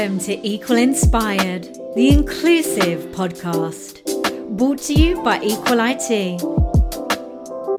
Welcome to Equal Inspired, the inclusive podcast, brought to you by Equal IT.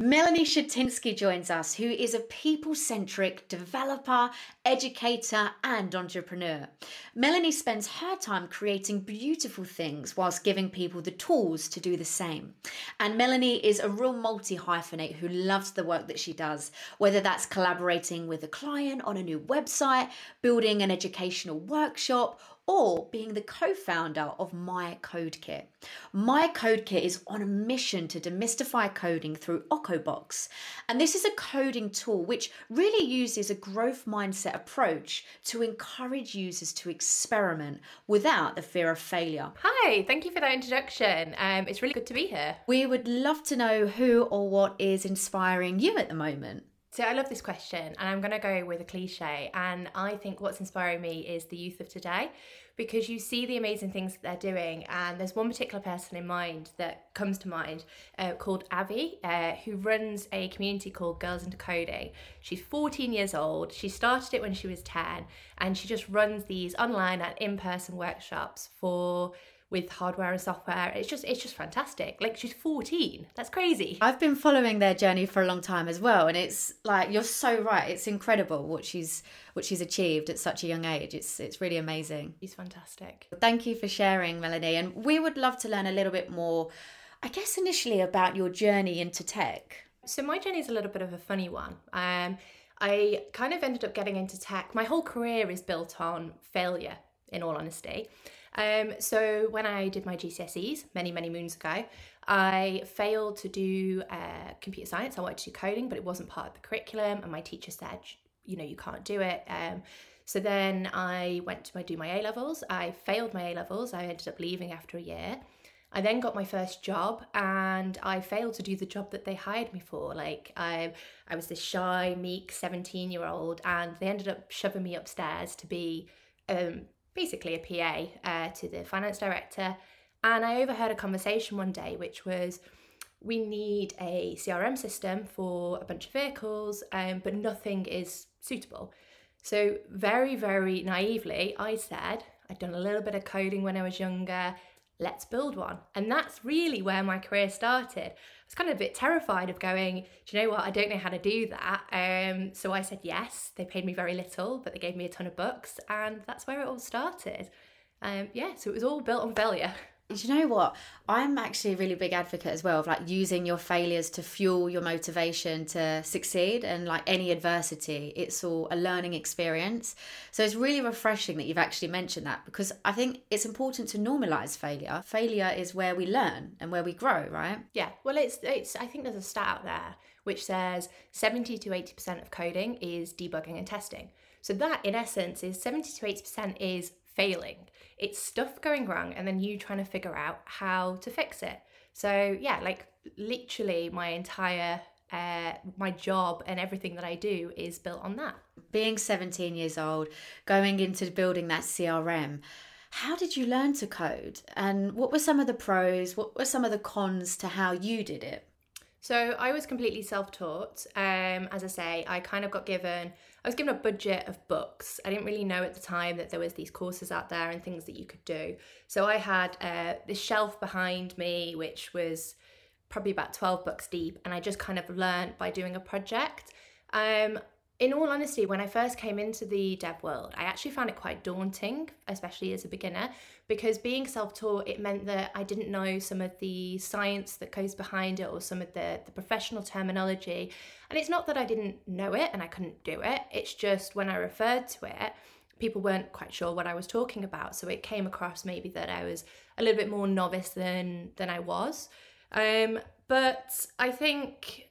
Melanie Schatynski joins us, who is a people-centric developer, educator, and entrepreneur. Melanie spends her time creating beautiful things whilst giving people the tools to do the same. And Melanie is a real multi-hyphenate who loves the work that she does, whether that's collaborating with a client on a new website, building an educational workshop, or being the co-founder of My Code Kit. My Code Kit is on a mission to demystify coding through Ocobox. And this is a coding tool which really uses a growth mindset approach to encourage users to experiment without the fear of failure. Hi, thank you for that introduction. It's really good to be here. We would love to know who or what is inspiring you at the moment. So I love this question, and I'm going to go with a cliche, and I think what's inspiring me is the youth of today, because you see the amazing things that they're doing, and there's one particular person in mind that comes to mind called Abby, who runs a community called Girls Into Coding. She's 14 years old, she started it when she was 10, and she just runs these online and in-person workshops with hardware and software. It's just fantastic. Like, she's 14. That's crazy. I've been following their journey for a long time as well, and it's like, you're so right. It's incredible what she's achieved at such a young age. It's really amazing. She's fantastic. Thank you for sharing, Melanie. And we would love to learn a little bit more, I guess, initially about your journey into tech. So my journey is a little bit of a funny one. I kind of ended up getting into tech. My whole career is built on failure, in all honesty. So when I did my GCSEs many, many moons ago, I failed to do computer science. I wanted to do coding, but it wasn't part of the curriculum. And my teacher said, you know, you can't do it. So then I went to do my A-levels. I failed my A-levels. I ended up leaving after a year. I then got my first job, and I failed to do the job that they hired me for. Like, I was this shy, meek 17-year-old, and they ended up shoving me upstairs to be basically a PA to the finance director. And I overheard a conversation one day, which was, we need a CRM system for a bunch of vehicles, but nothing is suitable. So very, very naively, I said, I'd done a little bit of coding when I was younger, let's build one. And that's really where my career started. I was kind of a bit terrified of going, do you know what, I don't know how to do that. So I said yes. They paid me very little, but they gave me a ton of books, and that's where it all started. So it was all built on failure. Do you know what? I'm actually a really big advocate as well of like using your failures to fuel your motivation to succeed, and like any adversity, it's all a learning experience. So it's really refreshing that you've actually mentioned that, because I think it's important to normalize failure. Failure is where we learn and where we grow, right? Yeah. Well, it's I think there's a stat out there which says 70 to 80% of coding is debugging and testing. So that in essence is 70 to 80% is failing. It's stuff going wrong, and then you trying to figure out how to fix it. So yeah, like literally my entire my job and everything that I do is built on that. Being 17 years old, going into building that CRM, how did you learn to code? And what were some of the pros? What were some of the cons to how you did it? So I was completely self-taught. As I say, I was given a budget of books. I didn't really know at the time that there was these courses out there and things that you could do. So I had this shelf behind me, which was probably about 12 books deep. And I just kind of learned by doing a project. In all honesty, when I first came into the dev world, I actually found it quite daunting, especially as a beginner, because being self-taught, it meant that I didn't know some of the science that goes behind it, or some of the professional terminology. And it's not that I didn't know it and I couldn't do it. It's just when I referred to it, people weren't quite sure what I was talking about. So it came across maybe that I was a little bit more novice than I was. But I think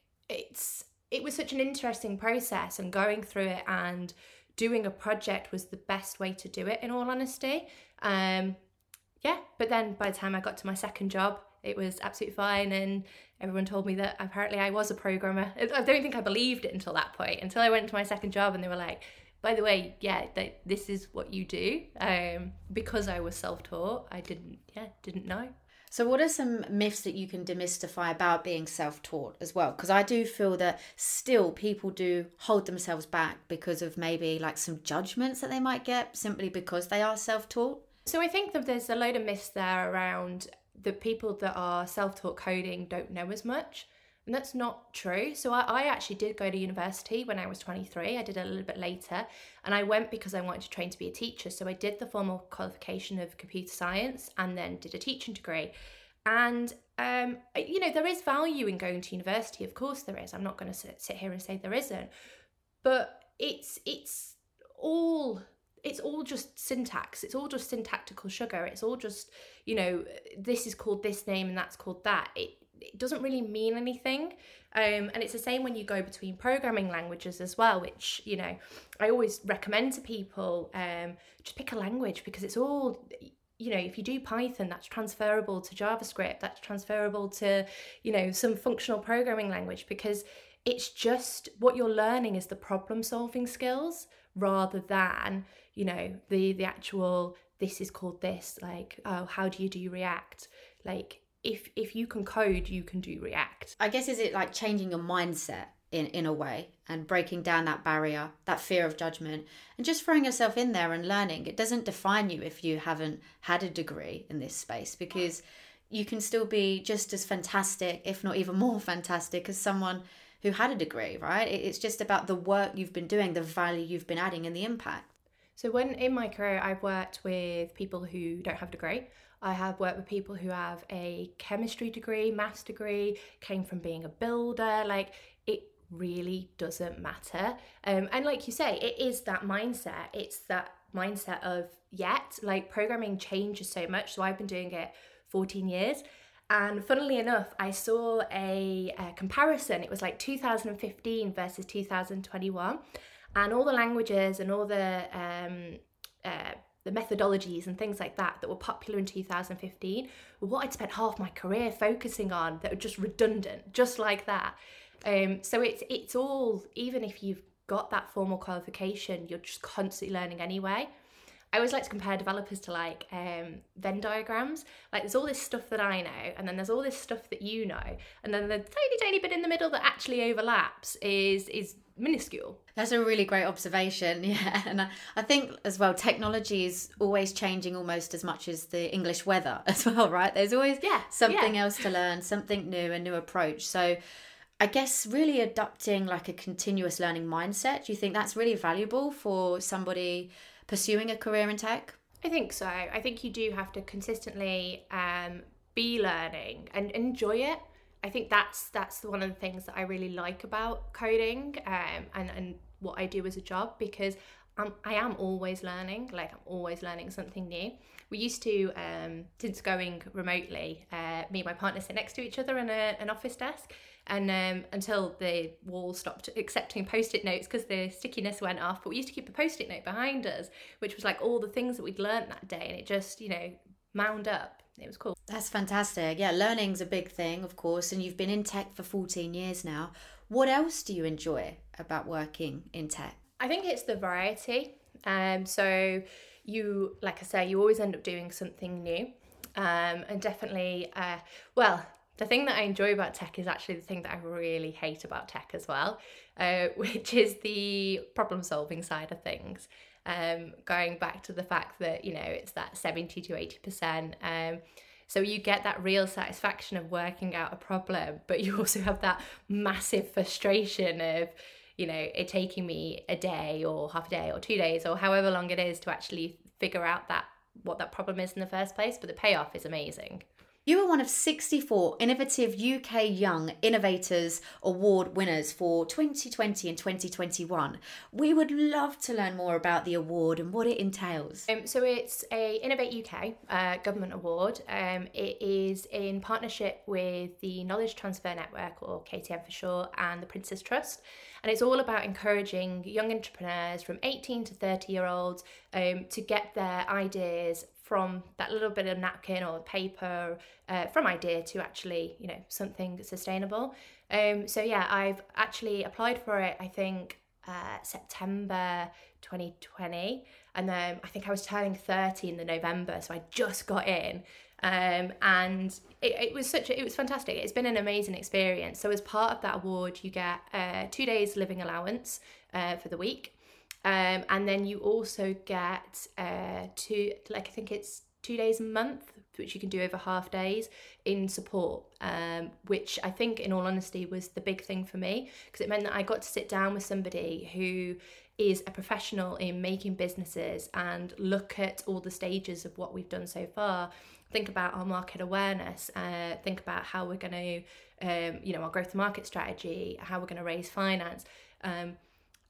it was such an interesting process, and going through it and doing a project was the best way to do it, in all honesty. But then by the time I got to my second job, it was absolutely fine, and everyone told me that apparently I was a programmer. I don't think I believed it until that point, until I went to my second job and they were like, by the way, yeah, this is what you do. Because I was self-taught, I didn't know. So what are some myths that you can demystify about being self-taught as well? Because I do feel that still people do hold themselves back because of maybe like some judgments that they might get simply because they are self-taught. So I think that there's a load of myths there around the people that are self-taught coding don't know as much. And that's not true. So I actually did go to university when I was 23. I did it a little bit later. And I went because I wanted to train to be a teacher. So I did the formal qualification of computer science and then did a teaching degree. And, you know, there is value in going to university. Of course there is. I'm not going to sit here and say there isn't. But it's all just syntax. It's all just syntactical sugar. It's all just, you know, this is called this name and that's called that. It doesn't really mean anything. And it's the same when you go between programming languages as well, which, you know, I always recommend to people, just pick a language, because it's all, you know, if you do Python, that's transferable to JavaScript, that's transferable to, you know, some functional programming language, because it's just what you're learning is the problem solving skills rather than, you know, the actual, this is called this, like, oh, how do you do React? Like, if you can code, you can do React. I guess, is it like changing your mindset in a way and breaking down that barrier, that fear of judgment, and just throwing yourself in there and learning? It doesn't define you if you haven't had a degree in this space, because you can still be just as fantastic, if not even more fantastic, as someone who had a degree, right? It's just about the work you've been doing, the value you've been adding, and the impact. So when in my career, I've worked with people who don't have a degree. I have worked with people who have a chemistry degree, maths degree, came from being a builder. Like, it really doesn't matter. And like you say, it is that mindset. It's that mindset of yet, like, programming changes so much. So I've been doing it 14 years. And funnily enough, I saw a comparison. It was like 2015 versus 2021. And all the languages and all the methodologies and things like that that were popular in 2015 were what I'd spent half my career focusing on, that were just redundant, just like that. So it's all, even if you've got that formal qualification, you're just constantly learning anyway. I always like to compare developers to like Venn diagrams. Like, there's all this stuff that I know, and then there's all this stuff that you know, and then the tiny bit in the middle that actually overlaps is minuscule. That's a really great observation, yeah. And I think as well, technology is always changing almost as much as the English weather as well, right? There's always something else to learn, something new, a new approach. So I guess really adopting like a continuous learning mindset, do you think that's really valuable for somebody pursuing a career in tech? I think so. I think you do have to consistently be learning and enjoy it. I think that's one of the things that I really like about coding and what I do as a job, because I am always learning. Like, I'm always learning something new. We used to, since going remotely, me and my partner sit next to each other in an office desk, and until the wall stopped accepting post-it notes because the stickiness went off. But we used to keep a post-it note behind us, which was like all the things that we'd learned that day, and it just, you know, mound up. It was cool. That's fantastic. Yeah, learning's a big thing, of course, and you've been in tech for 14 years now. What else do you enjoy about working in tech? I think it's the variety. So you, like I say, you always end up doing something new. And definitely, the thing that I enjoy about tech is actually the thing that I really hate about tech as well, which is the problem solving side of things. Going back to the fact that, you know, it's that 70 to 80%. So you get that real satisfaction of working out a problem, but you also have that massive frustration of, you know, it taking me a day or half a day or 2 days or however long it is to actually figure out that what that problem is in the first place. But the payoff is amazing. You were one of 64 Innovative UK Young Innovators Award winners for 2020 and 2021. We would love to learn more about the award and what it entails. So it's a Innovate UK government award. It is in partnership with the Knowledge Transfer Network, or KTN for short, and the Princess Trust. And it's all about encouraging young entrepreneurs from 18 to 30-year-olds to get their ideas from that little bit of napkin or paper, from idea to actually, you know, something sustainable. So yeah, I've actually applied for it, I think, September 2020. And then I think I was turning 30 in the November, so I just got in. And it was fantastic. It's been an amazing experience. So as part of that award, you get 2 days living allowance for the week. And then you also get 2 days a month, which you can do over half days in support, which I think in all honesty was the big thing for me, because it meant that I got to sit down with somebody who is a professional in making businesses and look at all the stages of what we've done so far, think about our market awareness, think about how we're going to, our growth to market strategy, how we're going to raise finance.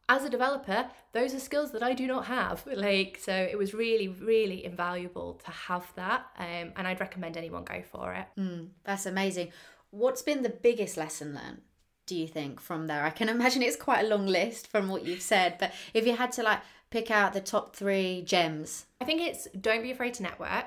As a developer, those are skills that I do not have. So it was really, really invaluable to have that. And I'd recommend anyone go for it. That's amazing. What's been the biggest lesson learned, do you think, from there? I can imagine it's quite a long list from what you've said, but if you had to pick out the top 3 gems. I think it's don't be afraid to network,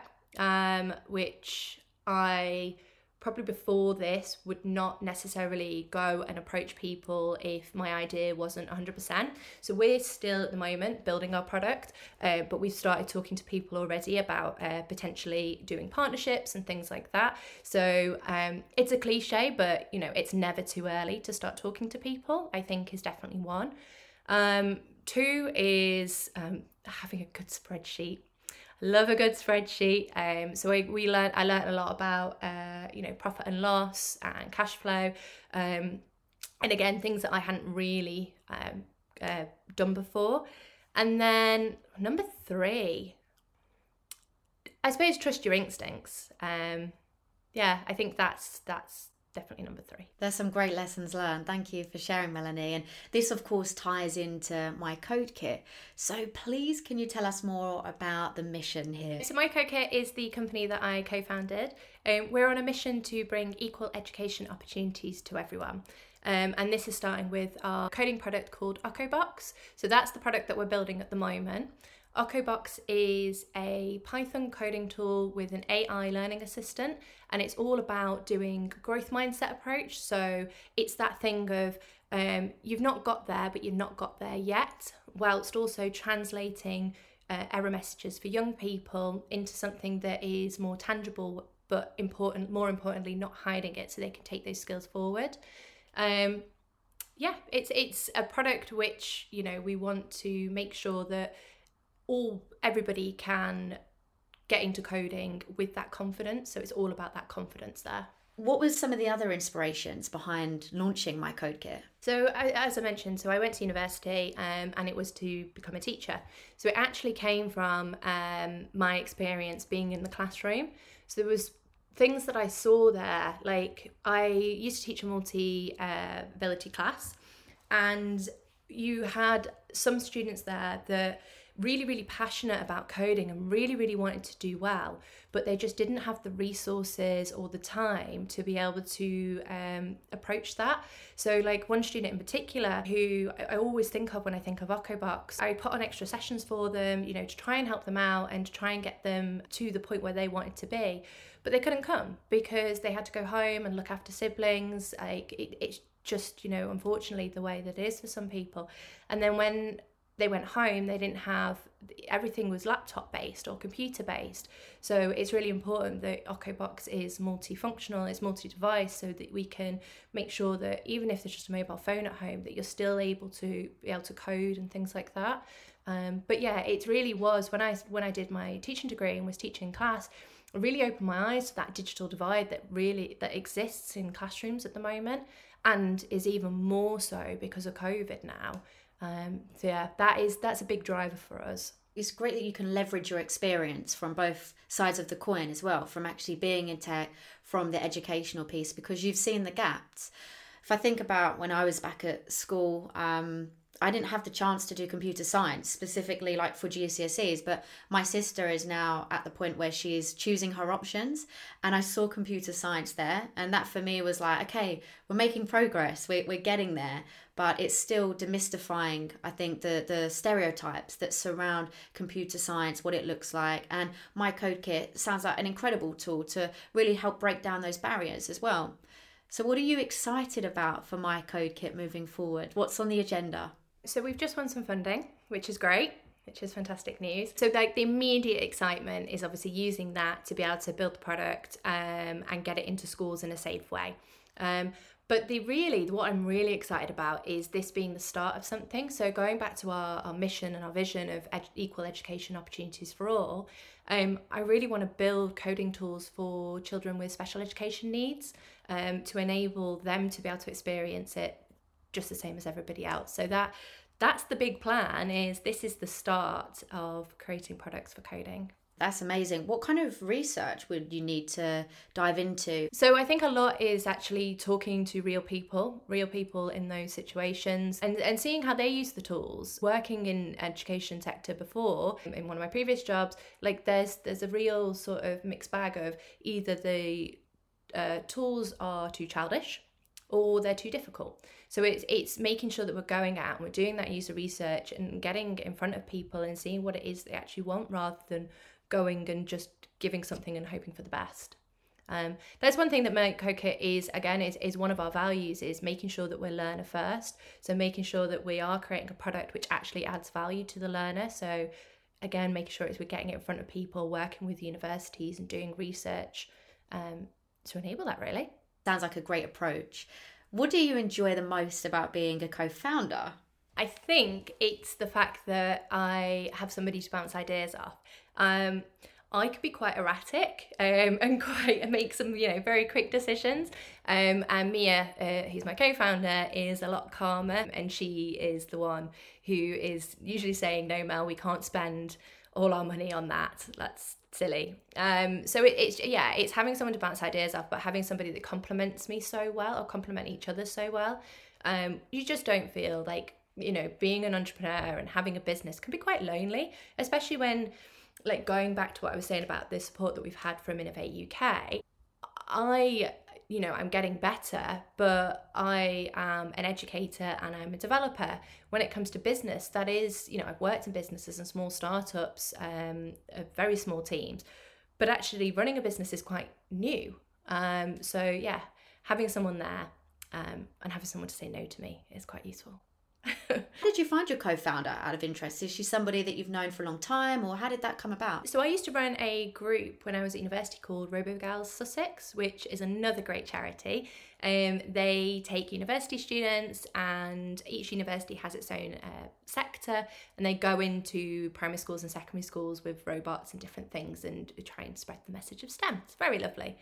which I probably before this would not necessarily go and approach people if my idea wasn't 100%. So we're still at the moment building our product, but we've started talking to people already about potentially doing partnerships and things like that. So it's a cliche, but it's never too early to start talking to people, I think, is definitely one. 2 is having a good spreadsheet. Love a good spreadsheet. So I learned a lot about profit and loss and cash flow, and again things that I hadn't really done before. And then 3, I suppose trust your instincts. I think that's definitely 3. There's some great lessons learned. Thank you for sharing, Melanie. And this, of course, ties into My Code Kit. So please, can you tell us more about the mission here? So My Code Kit is the company that I co-founded. We're on a mission to bring equal education opportunities to everyone. And this is starting with our coding product called Ocobox. So that's the product that we're building at the moment. Ocobox is a Python coding tool with an AI learning assistant, and it's all about doing growth mindset approach. So it's that thing of you've not got there yet, whilst also translating error messages for young people into something that is more tangible, but more importantly, not hiding it so they can take those skills forward. It's a product which, we want to make sure that everybody can get into coding with that confidence. So it's all about that confidence there. What was some of the other inspirations behind launching My Code Kit? So as I mentioned, I went to university and it was to become a teacher. So it actually came from my experience being in the classroom. So there was things that I saw there, I used to teach a multi-ability class, and you had some students there that really, really passionate about coding and really, really wanted to do well, but they just didn't have the resources or the time to be able to approach that. So one student in particular who I always think of when I think of Ocobox, I put on extra sessions for them, to try and help them out and to try and get them to the point where they wanted to be, but they couldn't come because they had to go home and look after siblings. It's just, unfortunately the way that it is for some people. And then when they went home, they didn't have, everything was laptop based or computer based. So it's really important that Ocobox is multifunctional, it's multi-device, so that we can make sure that even if there's just a mobile phone at home, that you're still able to code and things like that. It really was, when I did my teaching degree and was teaching class, it really opened my eyes to that digital divide that exists in classrooms at the moment, and is even more so because of COVID now. That's a big driver for us. It's great that you can leverage your experience from both sides of the coin as well, from actually being in tech, from the educational piece, because you've seen the gaps. If I think about when I was back at school, I didn't have the chance to do computer science, specifically for GCSEs, but my sister is now at the point where she is choosing her options, and I saw computer science there, and that for me was okay, we're making progress, we're getting there, but it's still demystifying, I think, the stereotypes that surround computer science, what it looks like, and My Code Kit sounds like an incredible tool to really help break down those barriers as well. So what are you excited about for My Code Kit moving forward? What's on the agenda? So we've just won some funding, which is great. which is fantastic news. So like the immediate excitement is obviously using that to be able to build the product and get it into schools in a safe way. But what I'm really excited about is this being the start of something. So going back to our mission and our vision of equal education opportunities for all, I really want to build coding tools for children with special education needs to enable them to be able to experience it just the same as everybody else. So that's the big plan, is this is the start of creating products for coding. That's amazing. What kind of research would you need to dive into? So I think a lot is actually talking to real people in those situations and seeing how they use the tools. Working in education sector before, in one of my previous jobs, like there's a real sort of mixed bag of either the tools are too childish or they're too difficult. So it's making sure that we're going out and we're doing that user research and getting in front of people and seeing what it is they actually want, rather than going and just giving something and hoping for the best. That's one thing that My Code Kit is, again, is one of our values, is making sure that we're learner first. So making sure that we are creating a product which actually adds value to the learner. So again, making sure we're getting it in front of people, working with universities and doing research to enable that, really. Sounds like a great approach. What do you enjoy the most about being a co-founder? I think it's the fact that I have somebody to bounce ideas off. I could be quite erratic and make some, very quick decisions. And Mia, who's my co-founder, is a lot calmer, and she is the one who is usually saying, "No, Mel, we can't spend all our money on that. That's silly." So it's having someone to bounce ideas off, but having somebody that complements me so well, or complement each other so well. You just don't feel like, being an entrepreneur and having a business can be quite lonely, especially when, like, going back to what I was saying about the support that we've had from Innovate UK, I'm getting better, but I am an educator and I'm a developer. When it comes to business, that is, I've worked in businesses and small startups, very small teams, but actually running a business is quite new. Having someone there and having someone to say no to me is quite useful. How did you find your co-founder, out of interest? Is she somebody that you've known for a long time, or how did that come about? So I used to run a group when I was at university called RoboGals Sussex, which is another great charity. They take university students, and each university has its own sector, and they go into primary schools and secondary schools with robots and different things and try and spread the message of STEM. It's very lovely.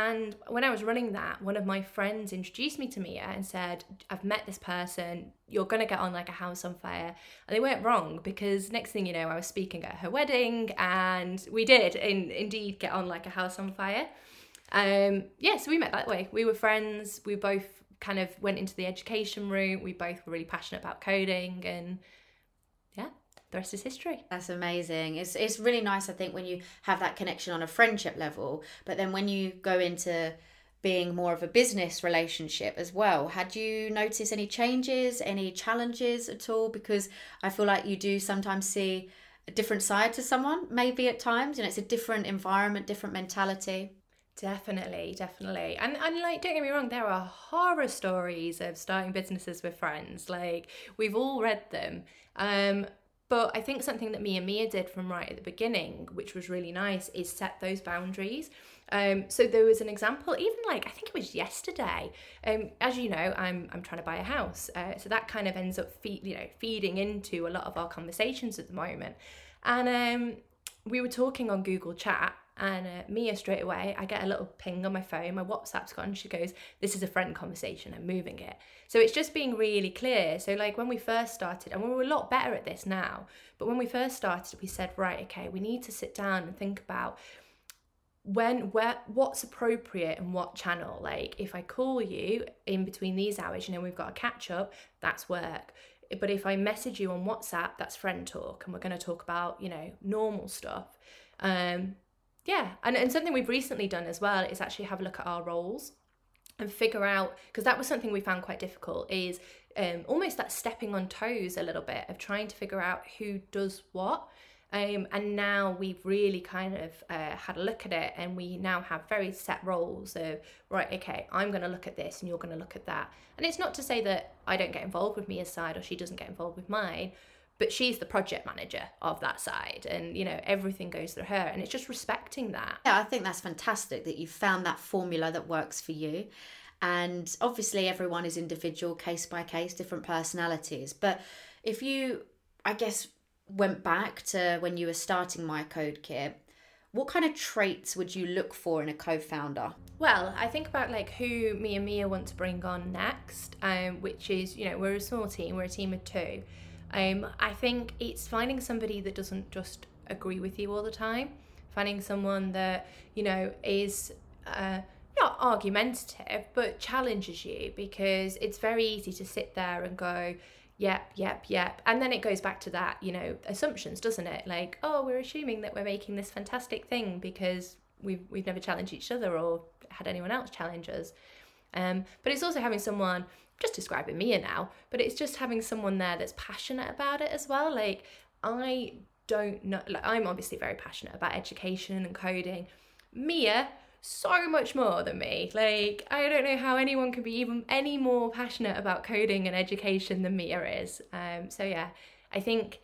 And when I was running that, one of my friends introduced me to Mia and said, "I've met this person, you're going to get on like a house on fire." And they weren't wrong, because next thing you know, I was speaking at her wedding, and we did indeed get on like a house on fire. So we met that way. We were friends, we both kind of went into the education route, we both were really passionate about coding, and the rest is history. That's amazing. It's really nice, I think, when you have that connection on a friendship level, but then when you go into being more of a business relationship as well, had you noticed any changes, any challenges at all? Because I feel like you do sometimes see a different side to someone, maybe at times, it's a different environment, different mentality. Definitely. And like, don't get me wrong, there are horror stories of starting businesses with friends. Like, we've all read them. But I think something that Mia did from right at the beginning, which was really nice, is set those boundaries. So there was an example, even like, I think it was yesterday. As you know, I'm trying to buy a house. So that kind of ends up feeding into a lot of our conversations at the moment. And we were talking on Google Chat, and Mia, straight away, I get a little ping on my phone, my WhatsApp's gone, she goes, "This is a friend conversation, I'm moving it." So it's just being really clear. So like when we first started, and we're a lot better at this now, but when we first started, we said, right, okay, we need to sit down and think about what's appropriate and what channel. Like, if I call you in between these hours, we've got a catch up, that's work. But if I message you on WhatsApp, that's friend talk, and we're going to talk about, normal stuff. And something we've recently done as well is actually have a look at our roles and figure out, because that was something we found quite difficult, is almost that stepping on toes a little bit of trying to figure out who does what. And now we've really kind of had a look at it, and we now have very set roles of, right, okay, I'm going to look at this and you're going to look at that. And it's not to say that I don't get involved with Mia's side or she doesn't get involved with mine, but she's the project manager of that side, and, you know, everything goes through her, and it's just respecting that. Yeah, I think that's fantastic that you've found that formula that works for you. And obviously everyone is individual, case by case, different personalities. But if you, I guess, went back to when you were starting My Code Kit, what kind of traits would you look for in a co-founder? Well, I think about like who me and Mia want to bring on next, which is, you know, we're a small team, we're a team of two. I think it's finding somebody that doesn't just agree with you all the time, finding someone that, you know, is not argumentative, but challenges you, because it's very easy to sit there and go, yep. And then it goes back to that, you know, assumptions, doesn't it? Like, oh, we're assuming that we're making this fantastic thing because we've never challenged each other or had anyone else challenge us. But it's also having someone, just describing Mia now, but it's just having someone there that's passionate about it as well. Like, I don't know, like, I'm obviously very passionate about education and coding. Mia, so much more than me. Like, I don't know how anyone could be even any more passionate about coding and education than Mia is. So yeah, I think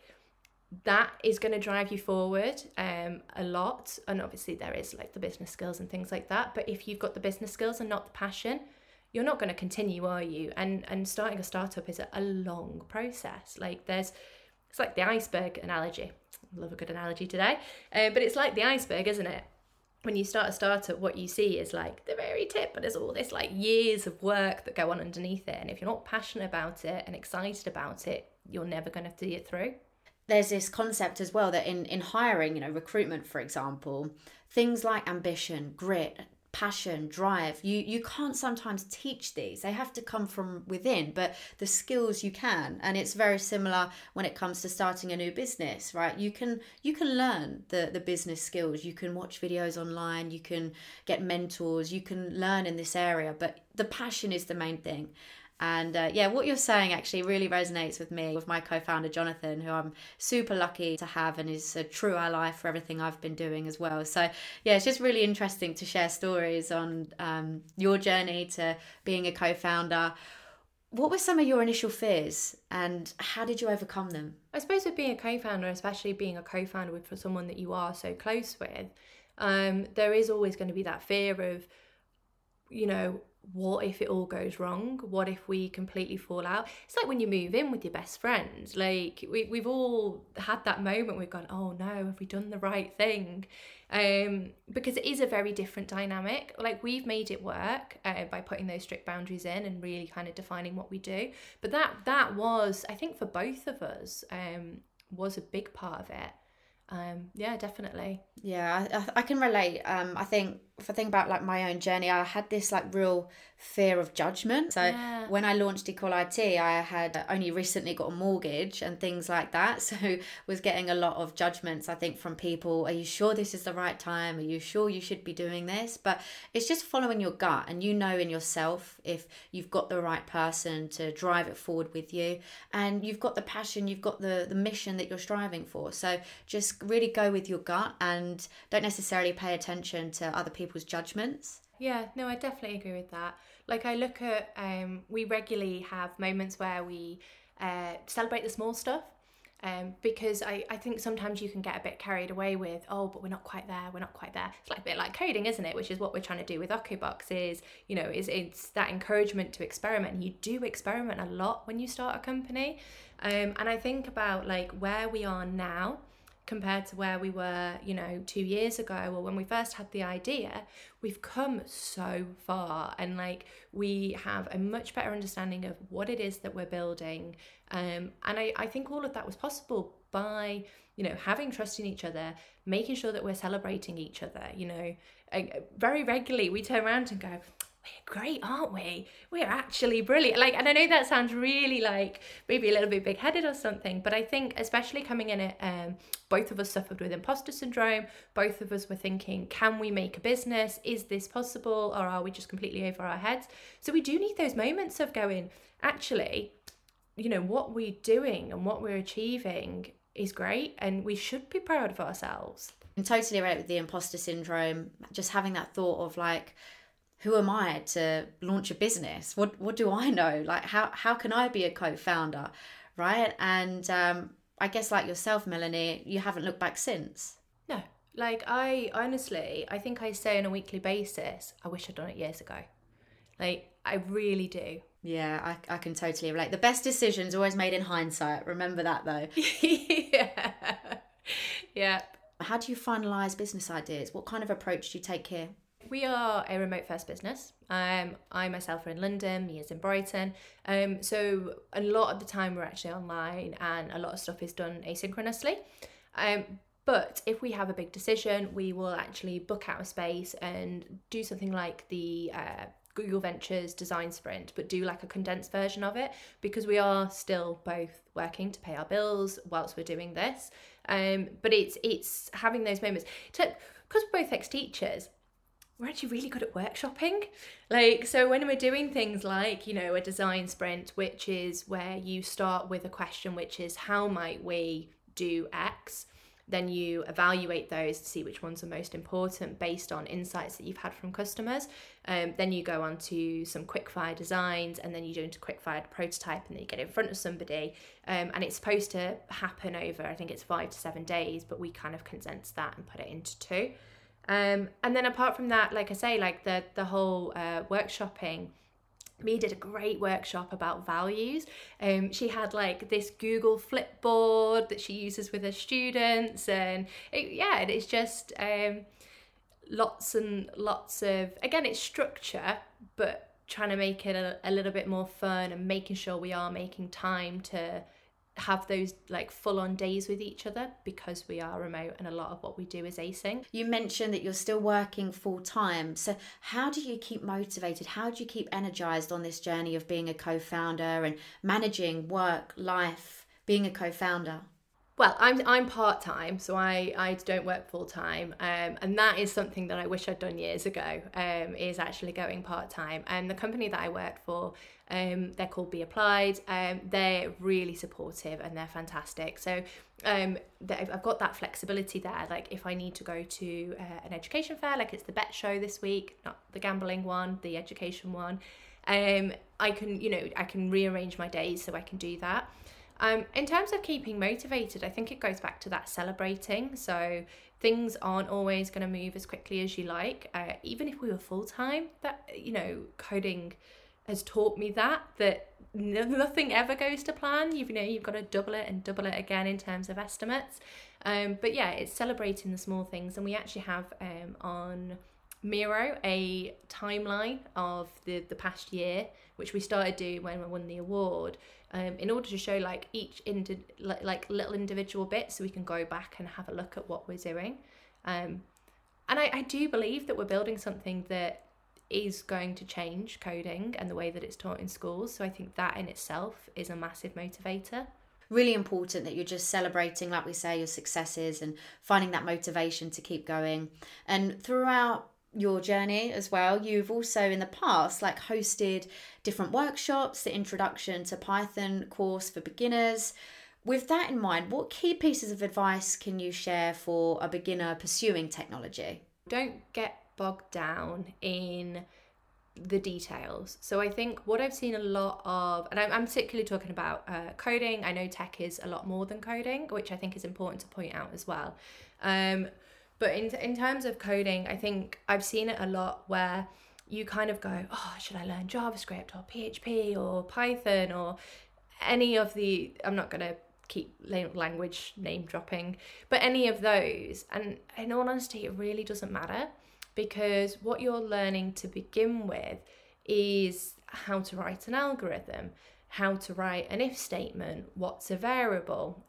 that is going to drive you forward a lot. And obviously there is like the business skills and things like that, but if you've got the business skills and not the passion, you're not going to continue, are you? And starting a startup is a long process. Like, there's, it's like the iceberg analogy. I love a good analogy today. But it's like the iceberg, isn't it? When you start a startup, what you see is like the very tip, but there's all this like years of work that go on underneath it. And if you're not passionate about it and excited about it, you're never going to see it through. There's this concept as well that in hiring, you know, recruitment, for example, things like ambition, grit, passion, drive, you can't sometimes teach these. They have to come from within, but the skills you can. And it's very similar when it comes to starting a new business, right? You can learn the business skills. You can watch videos online, you can get mentors, you can learn in this area, but the passion is the main thing. And yeah, what you're saying actually really resonates with me, with my co-founder Jonathan, who I'm super lucky to have and is a true ally for everything I've been doing as well. So yeah, it's just really interesting to share stories on your journey to being a co-founder. What were some of your initial fears and how did you overcome them? I suppose with being a co-founder, especially being a co-founder with someone that you are so close with, there is always going to be that fear of, you know, what if it all goes wrong? What if we completely fall out? It's like when you move in with your best friend. Like, we've all had that moment. We've gone, oh no, have we done the right thing? Because it is a very different dynamic. Like, we've made it work by putting those strict boundaries in and really kind of defining what we do. But that was, I think, for both of us, was a big part of it. Yeah, definitely. Yeah, I can relate. I think if I think about like my own journey, I had this like real fear of judgment. So yeah. When I launched Equal IT, I had only recently got a mortgage and things like that. So was getting a lot of judgments, I think, from people. Are you sure this is the right time? Are you sure you should be doing this? But it's just following your gut, and you know in yourself if you've got the right person to drive it forward with you, and you've got the passion, you've got the mission that you're striving for. So just really go with your gut and don't necessarily pay attention to other people's judgments. Yeah, no, I definitely agree with that. Like, I look at, we regularly have moments where we celebrate the small stuff, because I think sometimes you can get a bit carried away with, oh, but we're not quite there. It's like a bit like coding, isn't it? Which is what we're trying to do with Ocobox is, you know, it's that encouragement to experiment. You do experiment a lot when you start a company. And I think about like where we are now compared to where we were, you know, 2 years ago or when we first had the idea. We've come so far, and like we have a much better understanding of what it is that we're building. And I think all of that was possible by, you know, having trust in each other, making sure that we're celebrating each other. You know, very regularly we turn around and go, we're great, aren't we? We're actually brilliant. Like, and I know that sounds really like maybe a little bit big-headed or something, but I think especially coming in at both of us suffered with imposter syndrome. Both of us were thinking, can we make a business? Is this possible? Or are we just completely over our heads? So we do need those moments of going, actually, you know, what we're doing and what we're achieving is great, and we should be proud of ourselves. And totally right with the imposter syndrome, just having that thought of like, who am I to launch a business? What do I know? Like, how can I be a co-founder, right? And I guess like yourself, Melanie, you haven't looked back since. No. Like, I honestly, I think I say on a weekly basis, I wish I'd done it years ago. Like, I really do. Yeah, I can totally relate. The best decisions always made in hindsight. Remember that, though. Yeah. Yeah. How do you finalise business ideas? What kind of approach do you take here? We are a remote-first business. I myself are in London, Mia's in Brighton. So a lot of the time we're actually online and a lot of stuff is done asynchronously. But if we have a big decision, we will actually book out a space and do something like the Google Ventures design sprint, but do like a condensed version of it, because we are still both working to pay our bills whilst we're doing this. But it's having those moments. Because we're both ex-teachers, we're actually really good at workshopping. Like, so when we're doing things like, you know, a design sprint, which is where you start with a question, which is how might we do X? Then you evaluate those to see which ones are most important based on insights that you've had from customers. Then you go on to some quickfire designs, and then you do into quickfire prototype, and then you get in front of somebody. And it's supposed to happen over, I think it's 5 to 7 days, but we kind of condense that and put it into 2. And then apart from that, like I say, like the whole workshopping, Mia did a great workshop about values. She had like this Google Flipboard that she uses with her students, and it's just lots and lots of, again, it's structure, but trying to make it a little bit more fun and making sure we are making time to have those like full-on days with each other, because we are remote and a lot of what we do is async. You mentioned that you're still working full-time, so how do you keep motivated? How do you keep energized on this journey of being a co-founder and managing work, life, being a co-founder? Well, I'm part-time, so I don't work full-time, and that is something that I wish I'd done years ago, is actually going part-time. And the company that I worked for, they're called Be Applied. They're really supportive and they're fantastic. So I've got that flexibility there. Like if I need to go to an education fair, like it's the Bet Show this week, not the gambling one, the education one, I can rearrange my days so I can do that. In terms of keeping motivated, I think it goes back to that celebrating. So things aren't always going to move as quickly as you like. Even if we were full-time, that, you know, coding has taught me that nothing ever goes to plan. You've got to double it and double it again in terms of estimates. But yeah, it's celebrating the small things. And we actually have on Miro a timeline of the past year, which we started doing when we won the award, in order to show like each little individual bit, so we can go back and have a look at what we're doing. And I do believe that we're building something that is going to change coding and the way that it's taught in schools. So I think that in itself is a massive motivator. Really important that you're just celebrating, like we say, your successes and finding that motivation to keep going. And throughout your journey as well, you've also in the past like hosted different workshops, the Introduction to Python course for beginners. With that in mind, what key pieces of advice can you share for a beginner pursuing technology? Don't get bogged down in the details. So I think what I've seen a lot of, and I'm particularly talking about coding, I know tech is a lot more than coding, which I think is important to point out as well. But in terms of coding, I think I've seen it a lot where you kind of go, oh, should I learn JavaScript or PHP or Python or any of the, I'm not going to keep language name dropping, but any of those. And in all honesty, it really doesn't matter, because what you're learning to begin with is how to write an algorithm, how to write an if statement, what's a variable.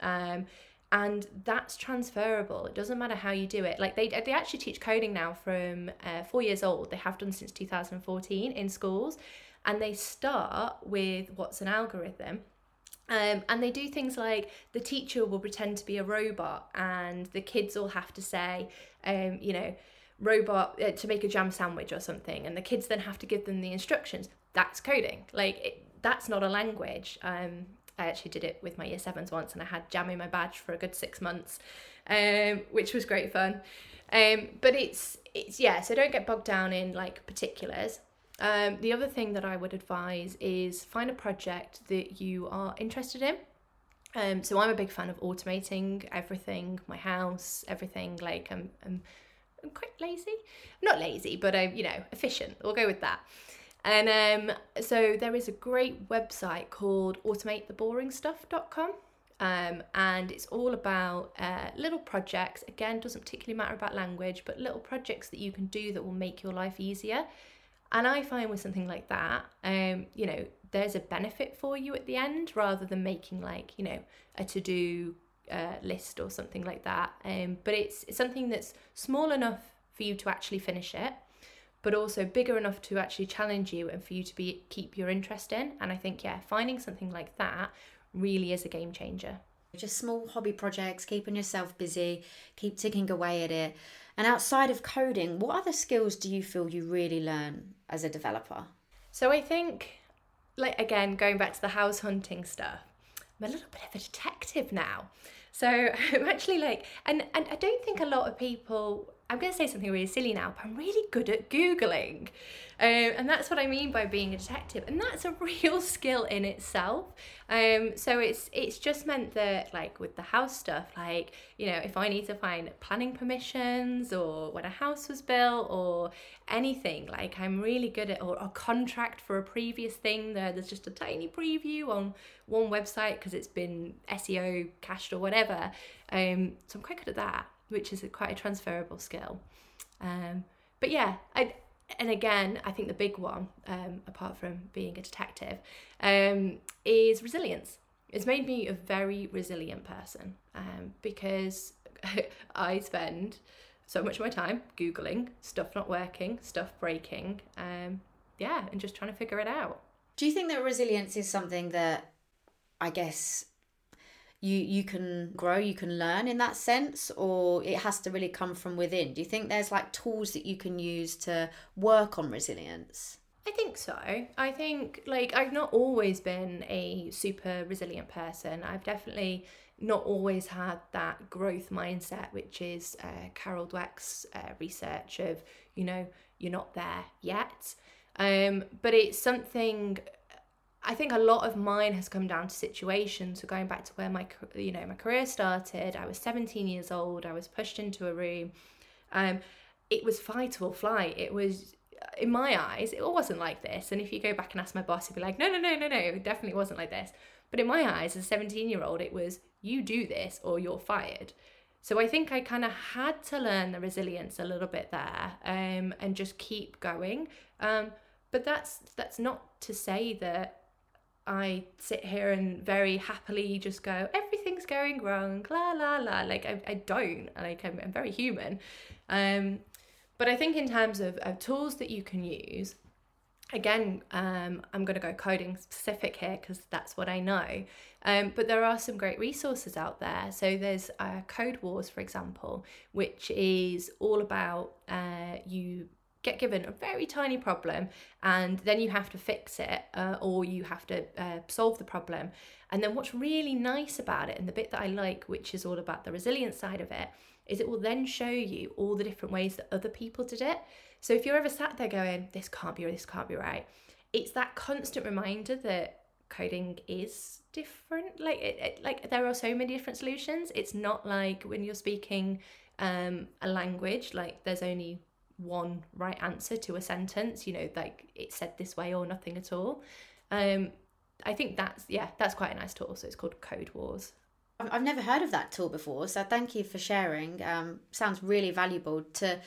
And that's transferable. It doesn't matter how you do it. Like they actually teach coding now from 4 years old. They have done since 2014 in schools, and they start with what's an algorithm. And they do things like the teacher will pretend to be a robot, and the kids all have to say, robot to make a jam sandwich or something, and the kids then have to give them the instructions. That's coding. Like that's not a language. I actually did it with my year 7s once, and I had jam in my badge for a good 6 months, which was great fun. But so don't get bogged down in like particulars. The other thing that I would advise is find a project that you are interested in. So I'm a big fan of automating everything, my house, everything. Like I'm quite lazy. Not lazy, but I'm, efficient. We'll go with that. And so there is a great website called AutomateTheBoringStuff.com. And it's all about little projects. Again, doesn't particularly matter about language, but little projects that you can do that will make your life easier. And I find with something like that, there's a benefit for you at the end, rather than making a to-do list or something like that. But it's something that's small enough for you to actually finish it, but also bigger enough to actually challenge you and for you to keep your interest in. And I think, finding something like that really is a game changer. Just small hobby projects, keeping yourself busy, keep ticking away at it. And outside of coding, what other skills do you feel you really learn as a developer? So I think, again, going back to the house hunting stuff, I'm a little bit of a detective now. So I'm actually and I don't think a lot of people, I'm going to say something really silly now, but I'm really good at Googling. And that's what I mean by being a detective. And that's a real skill in itself. So it's just meant that with the house stuff, if I need to find planning permissions or when a house was built or anything, I'm really good at, or a contract for a previous thing, there's just a tiny preview on one website because it's been SEO cached or whatever. So I'm quite good at that, which is quite a transferable skill. But yeah, I think the big one, apart from being a detective, is resilience. It's made me a very resilient person, because I spend so much of my time Googling, stuff not working, stuff breaking, and just trying to figure it out. Do you think that resilience is something that, I guess, you can grow, you can learn in that sense, or it has to really come from within? Do you think there's tools that you can use to work on resilience? I think so. I think I've not always been a super resilient person. I've definitely not always had that growth mindset, which is Carol Dweck's research of, you're not there yet. But it's something, I think a lot of mine has come down to situations. So going back to where my career started, I was 17 years old. I was pushed into a room. It was fight or flight. It was, in my eyes, it wasn't like this. And if you go back and ask my boss, he'd be like, no, it definitely wasn't like this. But in my eyes, as a 17-year-old, it was, you do this or you're fired. So I think I kind of had to learn the resilience a little bit there, and just keep going. But that's not to say that I sit here and very happily just go, everything's going wrong, la la la. I don't. I'm very human. But I think in terms of tools that you can use, again, I'm going to go coding specific here because that's what I know. But there are some great resources out there. So there's Code Wars, for example, which is all about you get given a very tiny problem and then you have to fix it, or you have to solve the problem. And then what's really nice about it, and the bit that I like, which is all about the resilience side of it, is it will then show you all the different ways that other people did it. So if you're ever sat there going, this can't be right, it's that constant reminder that coding is different. There are so many different solutions. It's not like when you're speaking a language, there's only one right answer to a sentence, it's said this way or nothing at all. I think that's quite a nice tool. So it's called Code Wars. I've never heard of that tool before, so thank you for sharing. Sounds really valuable to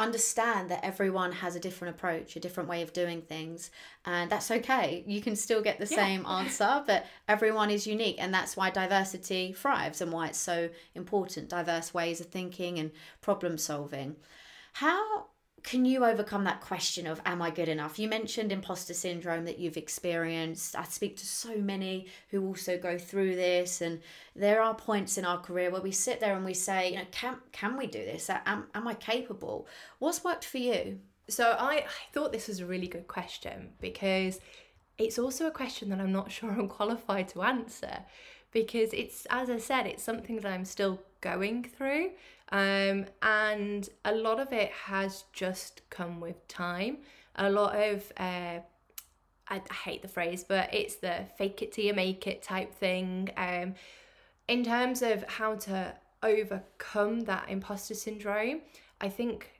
understand that everyone has a different approach, a different way of doing things, and that's okay. You can still get the same answer, but everyone is unique, and that's why diversity thrives and why it's so important, diverse ways of thinking and problem solving. How can you overcome that question of, am I good enough? You mentioned imposter syndrome that you've experienced. I speak to so many who also go through this, and there are points in our career where we sit there and we say, can we do this? Am I capable? What's worked for you? So I thought this was a really good question, because it's also a question that I'm not sure I'm qualified to answer, because it's, as I said, it's something that I'm still going through. And a lot of it has just come with time. A lot of I hate the phrase, but it's the fake it till you make it type thing. In terms of how to overcome that imposter syndrome, I think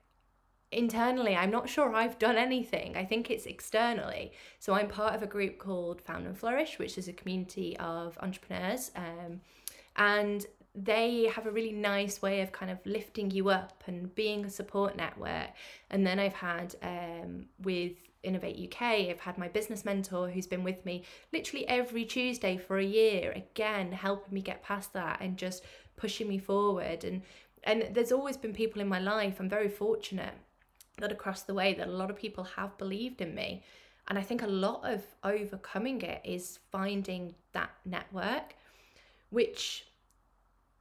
internally, I'm not sure I've done anything. I think it's externally. So I'm part of a group called Found and Flourish, which is a community of entrepreneurs, and they have a really nice way of kind of lifting you up and being a support network. And then I've had with Innovate UK, I've had my business mentor who's been with me literally every Tuesday for a year, again, helping me get past that and just pushing me forward. And there's always been people in my life. I'm very fortunate that across the way that a lot of people have believed in me. And I think a lot of overcoming it is finding that network, which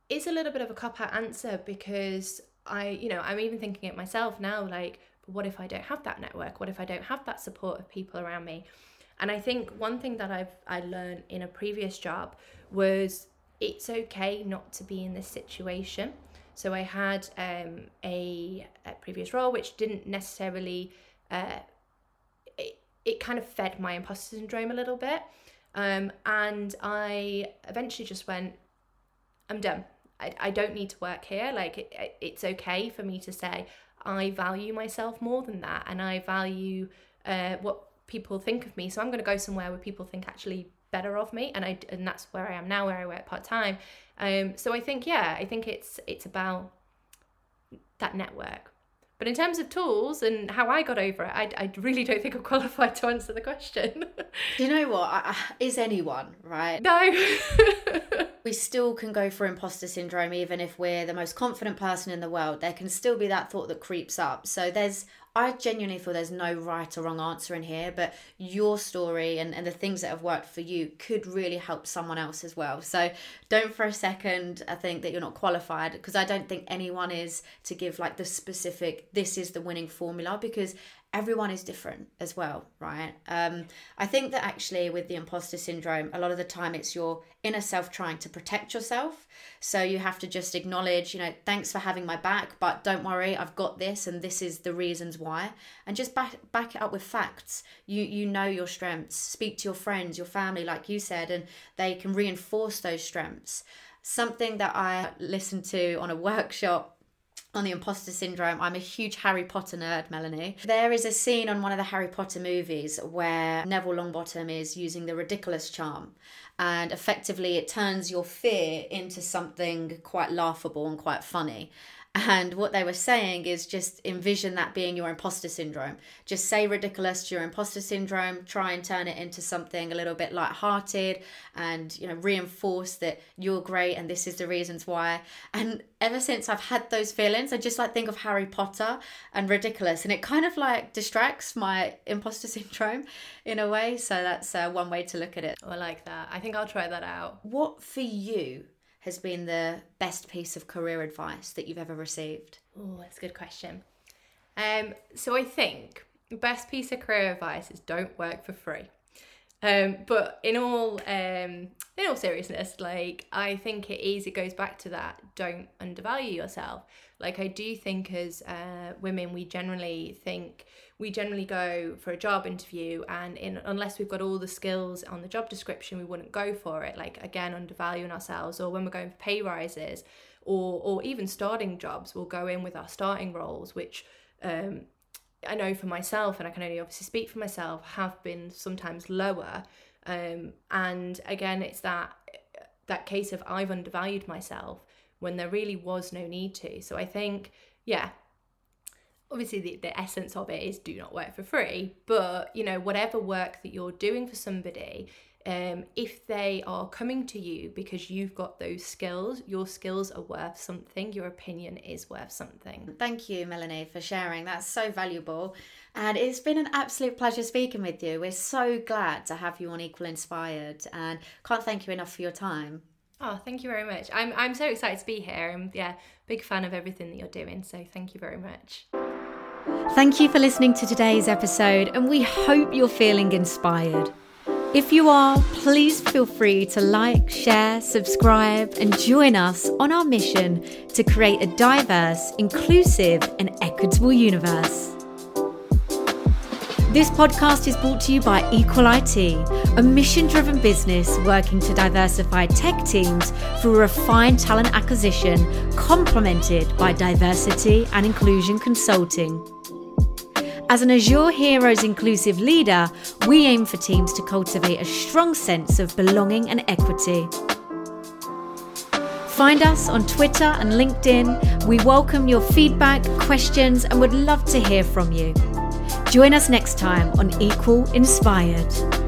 is a little bit of a cop-out answer, because I'm even thinking it myself now, like, what if I don't have that network? What if I don't have that support of people around me? And I think one thing that I learned in a previous job was it's okay not to be in this situation. So I had a previous role which didn't necessarily, it kind of fed my imposter syndrome a little bit. And I eventually just went, I'm done. I don't need to work here. Like, it's okay for me to say, I value myself more than that. And I value what people think of me. So I'm going to go somewhere where people think actually better of me. And that's where I am now, where I work part time. So I think, it's about that network. But in terms of tools and how I got over it, I really don't think I'm qualified to answer the question. Do you know what? Is anyone, right? No. We still can go for imposter syndrome, even if we're the most confident person in the world. There can still be that thought that creeps up. So I genuinely feel there's no right or wrong answer in here, but your story and the things that have worked for you could really help someone else as well. So don't for a second, I think that you're not qualified, because I don't think anyone is to give like the specific, this is the winning formula, because everyone is different as well, right? I think that actually with the imposter syndrome, a lot of the time it's your inner self trying to protect yourself. So you have to just acknowledge, thanks for having my back, but don't worry, I've got this, and this is the reasons why. And just back it up with facts. You know your strengths. Speak to your friends, your family, like you said, and they can reinforce those strengths. Something that I listened to on a workshop on the imposter syndrome, I'm a huge Harry Potter nerd, Melanie. There is a scene on one of the Harry Potter movies where Neville Longbottom is using the ridiculous charm, and effectively it turns your fear into something quite laughable and quite funny. And what they were saying is just envision that being your imposter syndrome. Just say ridiculous to your imposter syndrome, try and turn it into something a little bit lighthearted, and reinforce that you're great and this is the reasons why. And ever since I've had those feelings, I just think of Harry Potter and ridiculous, and it kind of distracts my imposter syndrome in a way. So that's one way to look at it. Oh, I like that. I think I'll try that out. What for you has been the best piece of career advice that you've ever received? Oh, that's a good question. So I think the best piece of career advice is don't work for free. But in all seriousness, I think it goes back to that, don't undervalue yourself. I do think as women, we generally go for a job interview, and unless we've got all the skills on the job description, we wouldn't go for it. Again, undervaluing ourselves, or when we're going for pay rises or even starting jobs, we'll go in with our starting roles, which I know for myself, and I can only obviously speak for myself, have been sometimes lower. And again, it's that case of I've undervalued myself when there really was no need to. So I think, obviously the essence of it is do not work for free, but whatever work that you're doing for somebody, if they are coming to you because you've got those skills, your skills are worth something, your opinion is worth something. Thank you, Melanie, for sharing. That's so valuable. And it's been an absolute pleasure speaking with you. We're so glad to have you on Equal Inspired, and can't thank you enough for your time. Oh, thank you very much. I'm so excited to be here. I'm big fan of everything that you're doing, so thank you very much. Thank you for listening to today's episode, and we hope you're feeling inspired. If you are, please feel free to like, share, subscribe, and join us on our mission to create a diverse, inclusive, and equitable universe. This podcast is brought to you by Equal IT, a mission-driven business working to diversify tech teams through refined talent acquisition, complemented by diversity and inclusion consulting. As an Azure Heroes inclusive leader, we aim for teams to cultivate a strong sense of belonging and equity. Find us on Twitter and LinkedIn. We welcome your feedback, questions, and would love to hear from you. Join us next time on Equal Inspired.